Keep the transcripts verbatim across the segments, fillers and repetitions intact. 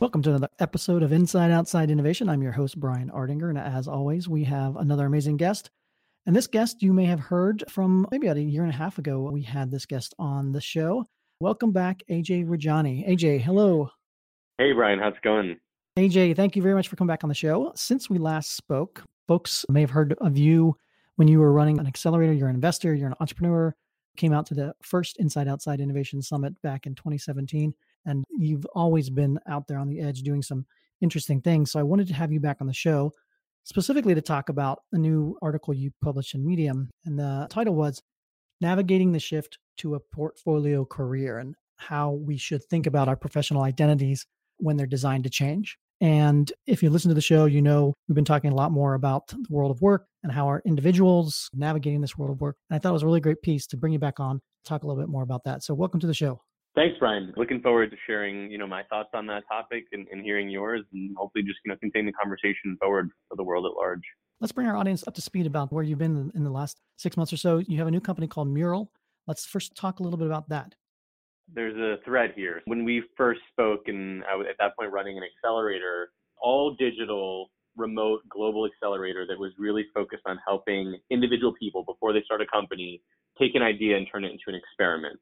Welcome to another episode of Inside Outside Innovation. I'm your host, Brian Ardinger, and as always, we have another amazing guest. And this guest you may have heard from maybe about a year and a half ago. We had this guest on the show. Welcome back, Ajay Rajani. Ajay, hello. Hey, Brian. How's it going? Ajay, thank you very much for coming back on the show. Since we last spoke, folks may have heard of you when you were running an accelerator. You're an investor. You're an entrepreneur. Came out to the first Inside Outside Innovation Summit back in twenty seventeen. And you've always been out there on the edge doing some interesting things. So I wanted to have you back on the show, specifically to talk about a new article you published in Medium. And the title was Navigating the Shift to a Portfolio Career and How We Should Think About Our Professional Identities When They're Designed to Change. And if you listen to the show, you know we've been talking a lot more about the world of work and how our individuals navigating this world of work. And I thought it was a really great piece to bring you back on, talk a little bit more about that. So welcome to the show. Thanks, Brian. Looking forward to sharing, you know, my thoughts on that topic and, and hearing yours, and hopefully just, you know, continue the conversation forward for the world at large. Let's bring our audience up to speed about where you've been in the last six months or so. You have a new company called Mural. Let's first talk a little bit about that. There's a thread here. When we first spoke, and I was at that point running an accelerator, all digital, remote, global accelerator that was really focused on helping individual people before they start a company, take an idea and turn it into an experiment.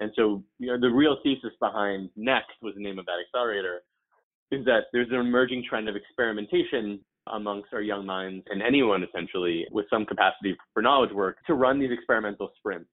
And so, you know, the real thesis behind Next was the name of that accelerator, is that there's an emerging trend of experimentation amongst our young minds and anyone essentially with some capacity for knowledge work to run these experimental sprints.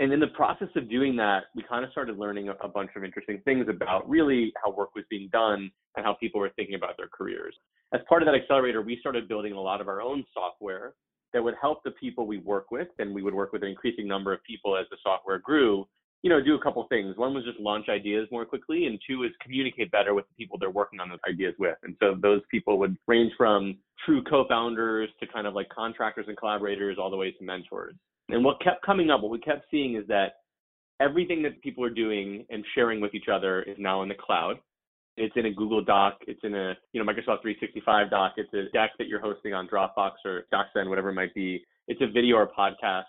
And in the process of doing that, we kind of started learning a bunch of interesting things about really how work was being done and how people were thinking about their careers. As part of that accelerator, we started building a lot of our own software that would help the people we work with, and we would work with an increasing number of people as the software grew, you know, do a couple things. One was just launch ideas more quickly, and two is communicate better with the people they're working on those ideas with. And so those people would range from true co-founders to kind of like contractors and collaborators all the way to mentors. And what kept coming up, what we kept seeing is that everything that people are doing and sharing with each other is now in the cloud. It's in a Google Doc. It's in a, you know, Microsoft three sixty-five doc. It's a deck that you're hosting on Dropbox or DocSend, whatever it might be. It's a video or a podcast.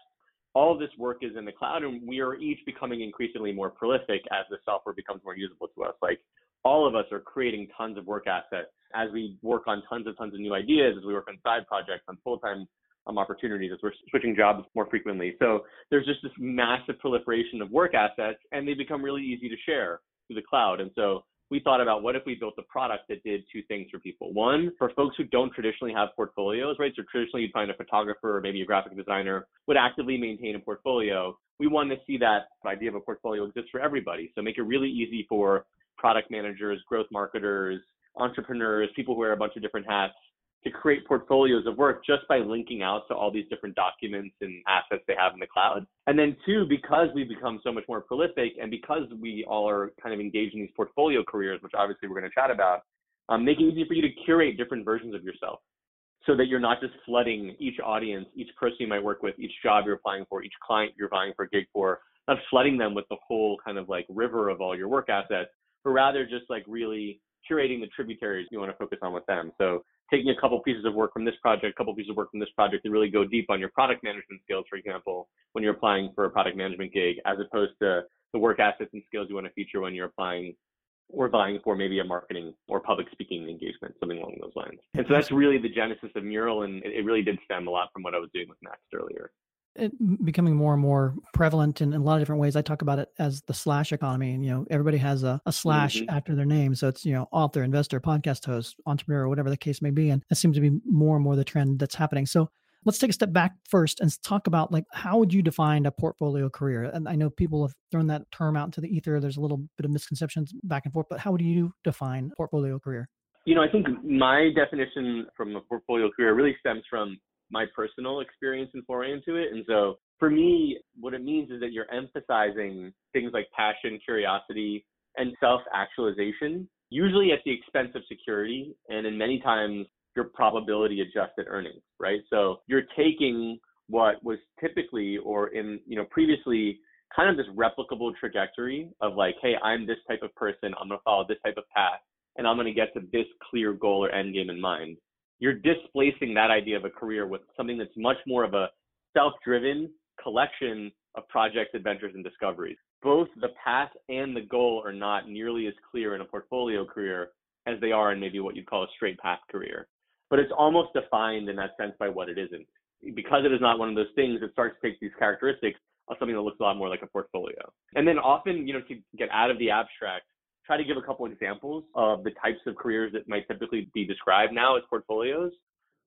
All of this work is in the cloud, and we are each becoming increasingly more prolific as the software becomes more usable to us. Like, all of us are creating tons of work assets as we work on tons and tons of new ideas, as we work on side projects, on full-time um, opportunities, as we're switching jobs more frequently. So there's just this massive proliferation of work assets, and they become really easy to share through the cloud. And so we thought about, what if we built a product that did two things for people? One, for folks who don't traditionally have portfolios, right? So traditionally you'd find a photographer or maybe a graphic designer would actively maintain a portfolio. We wanted to see that idea of a portfolio exists for everybody. So make it really easy for product managers, growth marketers, entrepreneurs, people who wear a bunch of different hats to create portfolios of work just by linking out to all these different documents and assets they have in the cloud. And then two, because we've become so much more prolific and because we all are kind of engaged in these portfolio careers, which obviously we're going to chat about, um, make it easy for you to curate different versions of yourself so that you're not just flooding each audience, each person you might work with, each job you're applying for, each client you're vying for a gig for, not flooding them with the whole kind of like river of all your work assets, but rather just like really curating the tributaries you want to focus on with them. So taking a couple pieces of work from this project, a couple pieces of work from this project, and really go deep on your product management skills, for example, when you're applying for a product management gig, as opposed to the work assets and skills you want to feature when you're applying or vying for maybe a marketing or public speaking engagement, something along those lines. And so that's really the genesis of Mural, and it really did stem a lot from what I was doing with Next earlier. It becoming more and more prevalent in, in a lot of different ways. I talk about it as the slash economy, and, you know, everybody has a, a slash mm-hmm. after their name. So it's, you know, author, investor, podcast host, entrepreneur, whatever the case may be. And that seems to be more and more the trend that's happening. So let's take a step back first and talk about, like, how would you define a portfolio career? And I know people have thrown that term out into the ether. There's a little bit of misconceptions back and forth, but how would you define portfolio career? You know, I think my definition from a portfolio career really stems from my personal experience and foray into it. And so for me, what it means is that you're emphasizing things like passion, curiosity, and self-actualization usually at the expense of security, and in many times your probability adjusted earnings, right? So you're taking what was typically, or in, you know, previously kind of this replicable trajectory of like, hey, I'm this type of person, I'm going to follow this type of path, and I'm going to get to this clear goal or end game in mind. You're displacing that idea of a career with something that's much more of a self-driven collection of projects, adventures, and discoveries. Both the path and the goal are not nearly as clear in a portfolio career as they are in maybe what you'd call a straight path career. But it's almost defined in that sense by what it isn't. Because it is not one of those things, it starts to take these characteristics of something that looks a lot more like a portfolio. And then often, you know, to get out of the abstract, try to give a couple examples of the types of careers that might typically be described now as portfolios.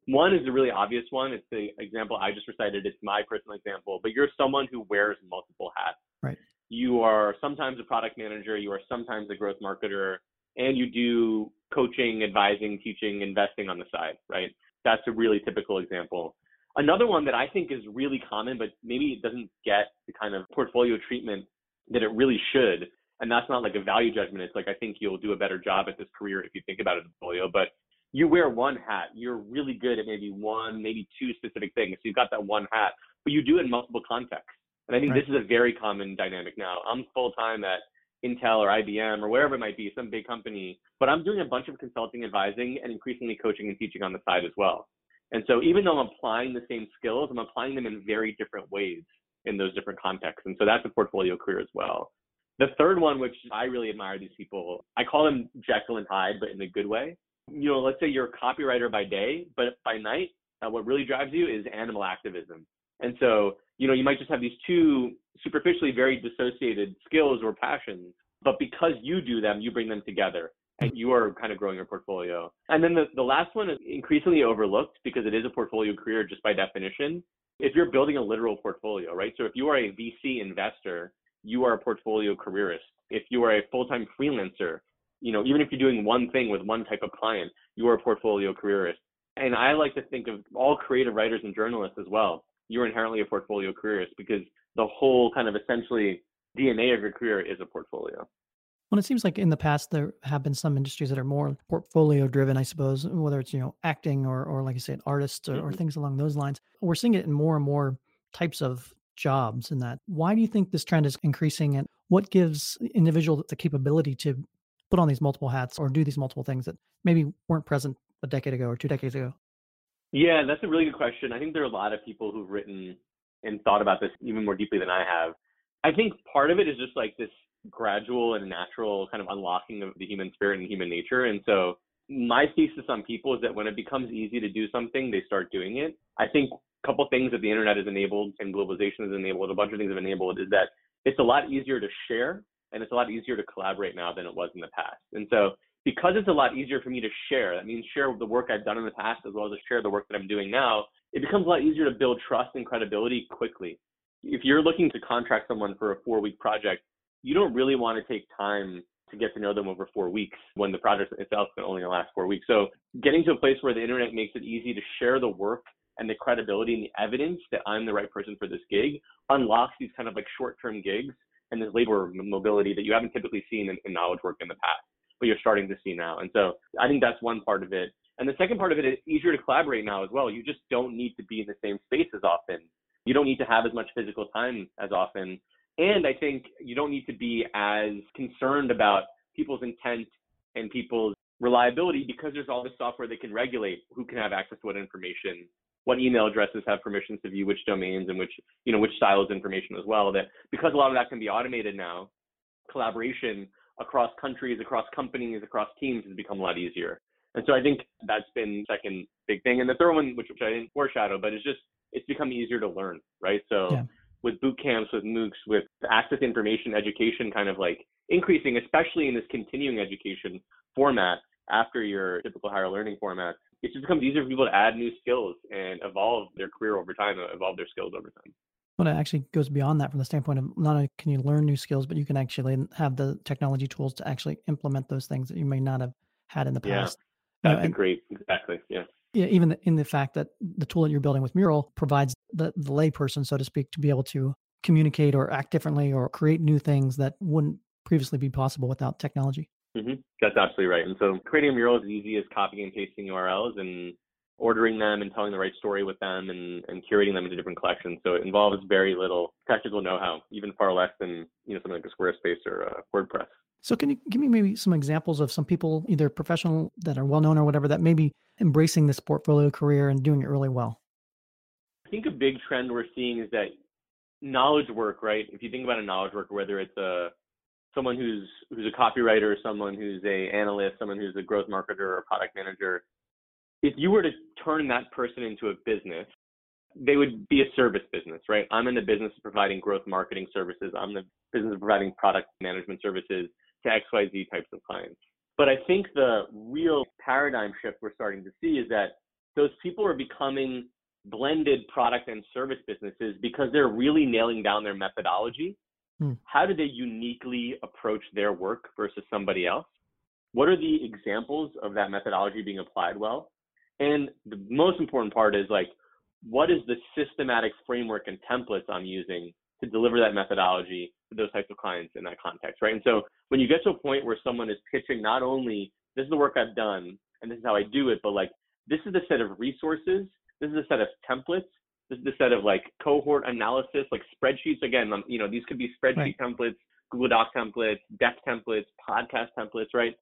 One is a really obvious one. It's the example I just recited. It's my personal example, but you're someone who wears multiple hats. Right. You are sometimes a product manager. You are sometimes a growth marketer, and you do coaching, advising, teaching, investing on the side, right? That's a really typical example. Another one that I think is really common, but maybe it doesn't get the kind of portfolio treatment that it really should. And that's not like a value judgment. It's like, I think you'll do a better job at this career if you think about it as a portfolio, but you wear one hat. You're really good at maybe one, maybe two specific things. So you've got that one hat, but you do it in multiple contexts. And I think right. This is a very common dynamic now. I'm full-time at Intel or I B M or wherever it might be, some big company, but I'm doing a bunch of consulting, advising, and increasingly coaching and teaching on the side as well. And so even though I'm applying the same skills, I'm applying them in very different ways in those different contexts. And so that's a portfolio career as well. The third one, which I really admire these people, I call them Jekyll and Hyde, but in a good way. You know, let's say you're a copywriter by day, but by night, uh, what really drives you is animal activism. And so, you know, you might just have these two superficially very dissociated skills or passions, but because you do them, you bring them together and you are kind of growing your portfolio. And then the, the last one is increasingly overlooked because it is a portfolio career just by definition. If you're building a literal portfolio, right? So if you are a V C investor, you are a portfolio careerist. If you are a full-time freelancer, you know, even if you're doing one thing with one type of client, you are a portfolio careerist. And I like to think of all creative writers and journalists as well. You're inherently a portfolio careerist because the whole kind of essentially D N A of your career is a portfolio. Well, it seems like in the past, there have been some industries that are more portfolio driven, I suppose, whether it's, you know, acting or, or like you said, artists or, mm-hmm. or things along those lines. We're seeing it in more and more types of jobs in that. Why do you think this trend is increasing, and what gives individuals the capability to put on these multiple hats or do these multiple things that maybe weren't present a decade ago or two decades ago? Yeah, that's a really good question. I think there are a lot of people who've written and thought about this even more deeply than I have. I think part of it is just like this gradual and natural kind of unlocking of the human spirit and human nature. And so my thesis on people is that when it becomes easy to do something, they start doing it. I think a couple of things that the internet has enabled and globalization has enabled, a bunch of things have enabled, is that it's a lot easier to share and it's a lot easier to collaborate now than it was in the past. And so because it's a lot easier for me to share, that means share the work I've done in the past as well as share the work that I'm doing now, it becomes a lot easier to build trust and credibility quickly. If you're looking to contract someone for a four-week project, you don't really want to take time to get to know them over four weeks when the project itself can only last four weeks. So getting to a place where the internet makes it easy to share the work and the credibility and the evidence that I'm the right person for this gig unlocks these kind of like short-term gigs and this labor mobility that you haven't typically seen in, in knowledge work in the past, but you're starting to see now. And so I think that's one part of it. And the second part of it is easier to collaborate now as well. You just don't need to be in the same space as often. You don't need to have as much physical time as often. And I think you don't need to be as concerned about people's intent and people's reliability because there's all this software that can regulate who can have access to what information, what email addresses have permissions to view which domains and which, you know, which silos information as well. That because a lot of that can be automated now, collaboration across countries, across companies, across teams has become a lot easier. And so I think that's been the second big thing. And the third one, which, which I didn't foreshadow, but it's just, it's become easier to learn, right? So yeah. With boot camps, with MOOCs, with access to information, education kind of like increasing, especially in this continuing education format after your typical higher learning format, it just becomes easier for people to add new skills and evolve their career over time, evolve their skills over time. Well, it actually goes beyond that from the standpoint of not only can you learn new skills, but you can actually have the technology tools to actually implement those things that you may not have had in the past. Yeah, that'd be great. Exactly. Yeah. Yeah, even in the fact that the tool that you're building with Mural provides the, the layperson, so to speak, to be able to communicate or act differently or create new things that wouldn't previously be possible without technology. Mm-hmm. That's absolutely right. And so creating a mural is as easy as copying and pasting U R Ls and ordering them and telling the right story with them and, and curating them into different collections. So it involves very little technical know-how, even far less than, you know, something like a Squarespace or a WordPress. So can you give me maybe some examples of some people, either professional that are well-known or whatever, that may be embracing this portfolio career and doing it really well? I think a big trend we're seeing is that knowledge work, right? If you think about a knowledge work, whether it's a someone who's who's a copywriter, someone who's a analyst, someone who's a growth marketer or a product manager, if you were to turn that person into a business, they would be a service business, right? I'm in the business of providing growth marketing services. I'm in the business of providing product management services to X Y Z types of clients. But I think the real paradigm shift we're starting to see is that those people are becoming blended product and service businesses because they're really nailing down their methodology. Hmm. How do they uniquely approach their work versus somebody else? What are the examples of that methodology being applied well? And the most important part is, like, what is the systematic framework and templates I'm using to deliver that methodology to those types of clients in that context, right? And so when you get to a point where someone is pitching not only this is the work I've done and this is how I do it, but like this is the set of resources, this is a set of templates, this is the set of like cohort analysis, like spreadsheets. Again, you know, these could be spreadsheet right. templates, Google Doc templates, deck templates, podcast templates, right?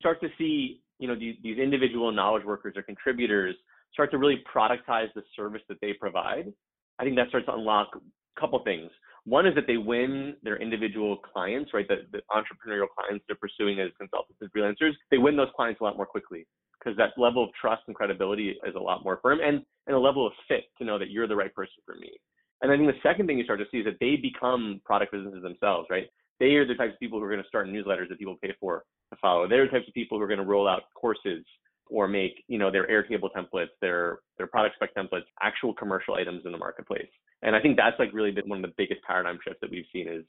Start to see, you know, these, these individual knowledge workers or contributors start to really productize the service that they provide. I think that starts to unlock a couple things. One is that they win their individual clients, right? The, the entrepreneurial clients they're pursuing as consultants and freelancers, they win those clients a lot more quickly because that level of trust and credibility is a lot more firm, and, and a level of fit to know that you're the right person for me. And I think the second thing you start to see is that they become product businesses themselves, right? They are the types of people who are going to start newsletters that people pay for to follow. They're the types of people who are going to roll out courses or make, you know, their Airtable templates, their their product spec templates, actual commercial items in the marketplace. And I think that's like really been one of the biggest paradigm shifts that we've seen is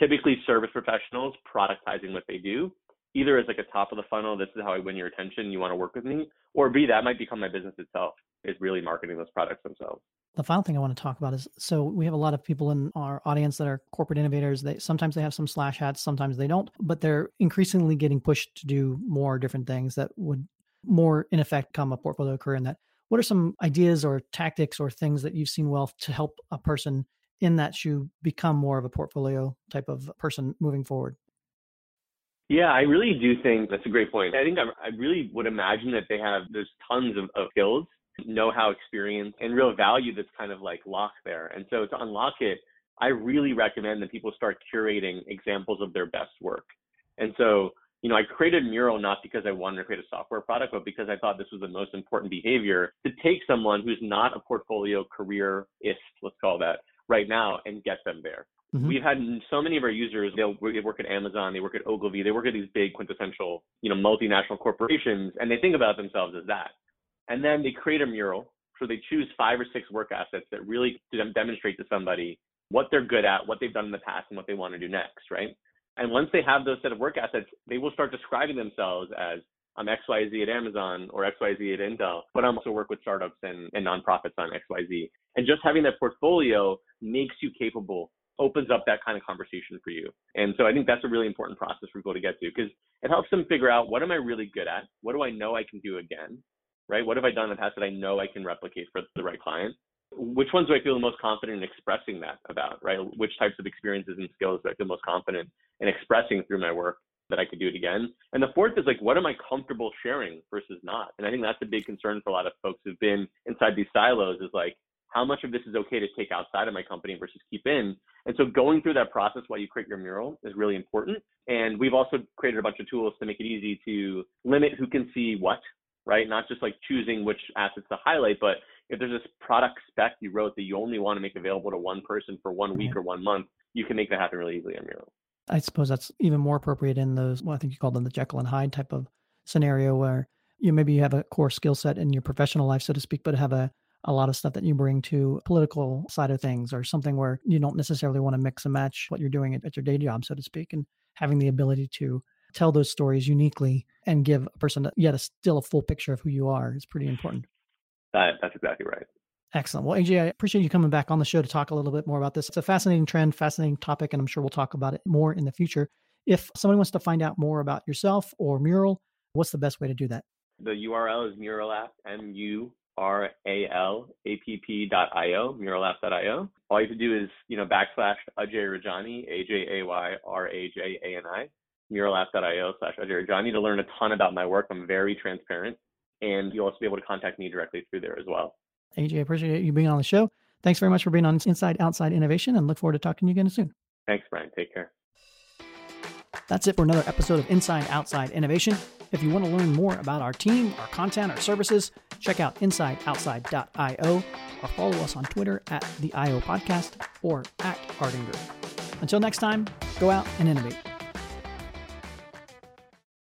typically service professionals productizing what they do, either as like a top of the funnel, this is how I win your attention, you want to work with me, or B, that might become my business itself, is really marketing those products themselves. The final thing I want to talk about is, so we have a lot of people in our audience that are corporate innovators. They sometimes they have some slash hats, sometimes they don't, but they're increasingly getting pushed to do more different things that would more in effect come a portfolio career in that. What are some ideas or tactics or things that you've seen well to help a person in that shoe become more of a portfolio type of person moving forward? Yeah, I really do think that's a great point. I think I, I really would imagine that they have, there's tons of, of skills, know-how, experience, and real value that's kind of like locked there. And so to unlock it, I really recommend that people start curating examples of their best work. And so, you know, I created Mural not because I wanted to create a software product, but because I thought this was the most important behavior to take someone who's not a portfolio careerist, let's call that, right now, and get them there. Mm-hmm. We've had so many of our users, they'll they work at Amazon, they work at Ogilvy, they work at these big quintessential, you know, multinational corporations, and they think about themselves as that. And then they create a mural, so they choose five or six work assets that really demonstrate to somebody what they're good at, what they've done in the past, and what they want to do next, right? And once they have those set of work assets, they will start describing themselves as, I'm X Y Z at Amazon or X Y Z at Intel, but I'm also work with startups and, and nonprofits on X Y Z. And just having that portfolio makes you capable, opens up that kind of conversation for you. And so I think that's a really important process for people to get to, because it helps them figure out, what am I really good at? What do I know I can do again, right? What have I done in the past that I know I can replicate for the right client? Which ones do I feel the most confident in expressing that about, right? Which types of experiences and skills do I feel most confident in expressing through my work that I could do it again? And the fourth is, like, what am I comfortable sharing versus not? And I think that's a big concern for a lot of folks who've been inside these silos is, like, how much of this is okay to take outside of my company versus keep in? And so going through that process while you create your mural is really important. And we've also created a bunch of tools to make it easy to limit who can see what, right? Not just like choosing which assets to highlight, but if there's this product spec you wrote that you only want to make available to one person for one week or one month, you can make that happen really easily on Mural. I suppose that's even more appropriate in those, well, I think you called them the Jekyll and Hyde type of scenario where you maybe you have a core skill set in your professional life, so to speak, but have a, a lot of stuff that you bring to political side of things or something where you don't necessarily want to mix and match what you're doing at, at your day job, so to speak, and having the ability to tell those stories uniquely and give a person yet a, still a full picture of who you are is pretty important. That, that's exactly right. Excellent. Well, A J, I appreciate you coming back on the show to talk a little bit more about this. It's a fascinating trend, fascinating topic, and I'm sure we'll talk about it more in the future. If somebody wants to find out more about yourself or Mural, what's the best way to do that? The U R L is muralapp, M U R A L A P P dot I O, muralapp dot I O. All you have to do is, you know, backslash Ajay Rajani, A J A Y R A J A N I, muralapp dot I O slash Ajay Rajani to learn a ton about my work. I'm very transparent. And you'll also be able to contact me directly through there as well. A J, I appreciate you being on the show. Thanks very much for being on Inside Outside Innovation, and look forward to talking to you again soon. Thanks, Brian. Take care. That's it for another episode of Inside Outside Innovation. If you want to learn more about our team, our content, our services, check out inside outside dot I O or follow us on Twitter at the I O Podcast or at Ardinger. Until next time, go out and innovate.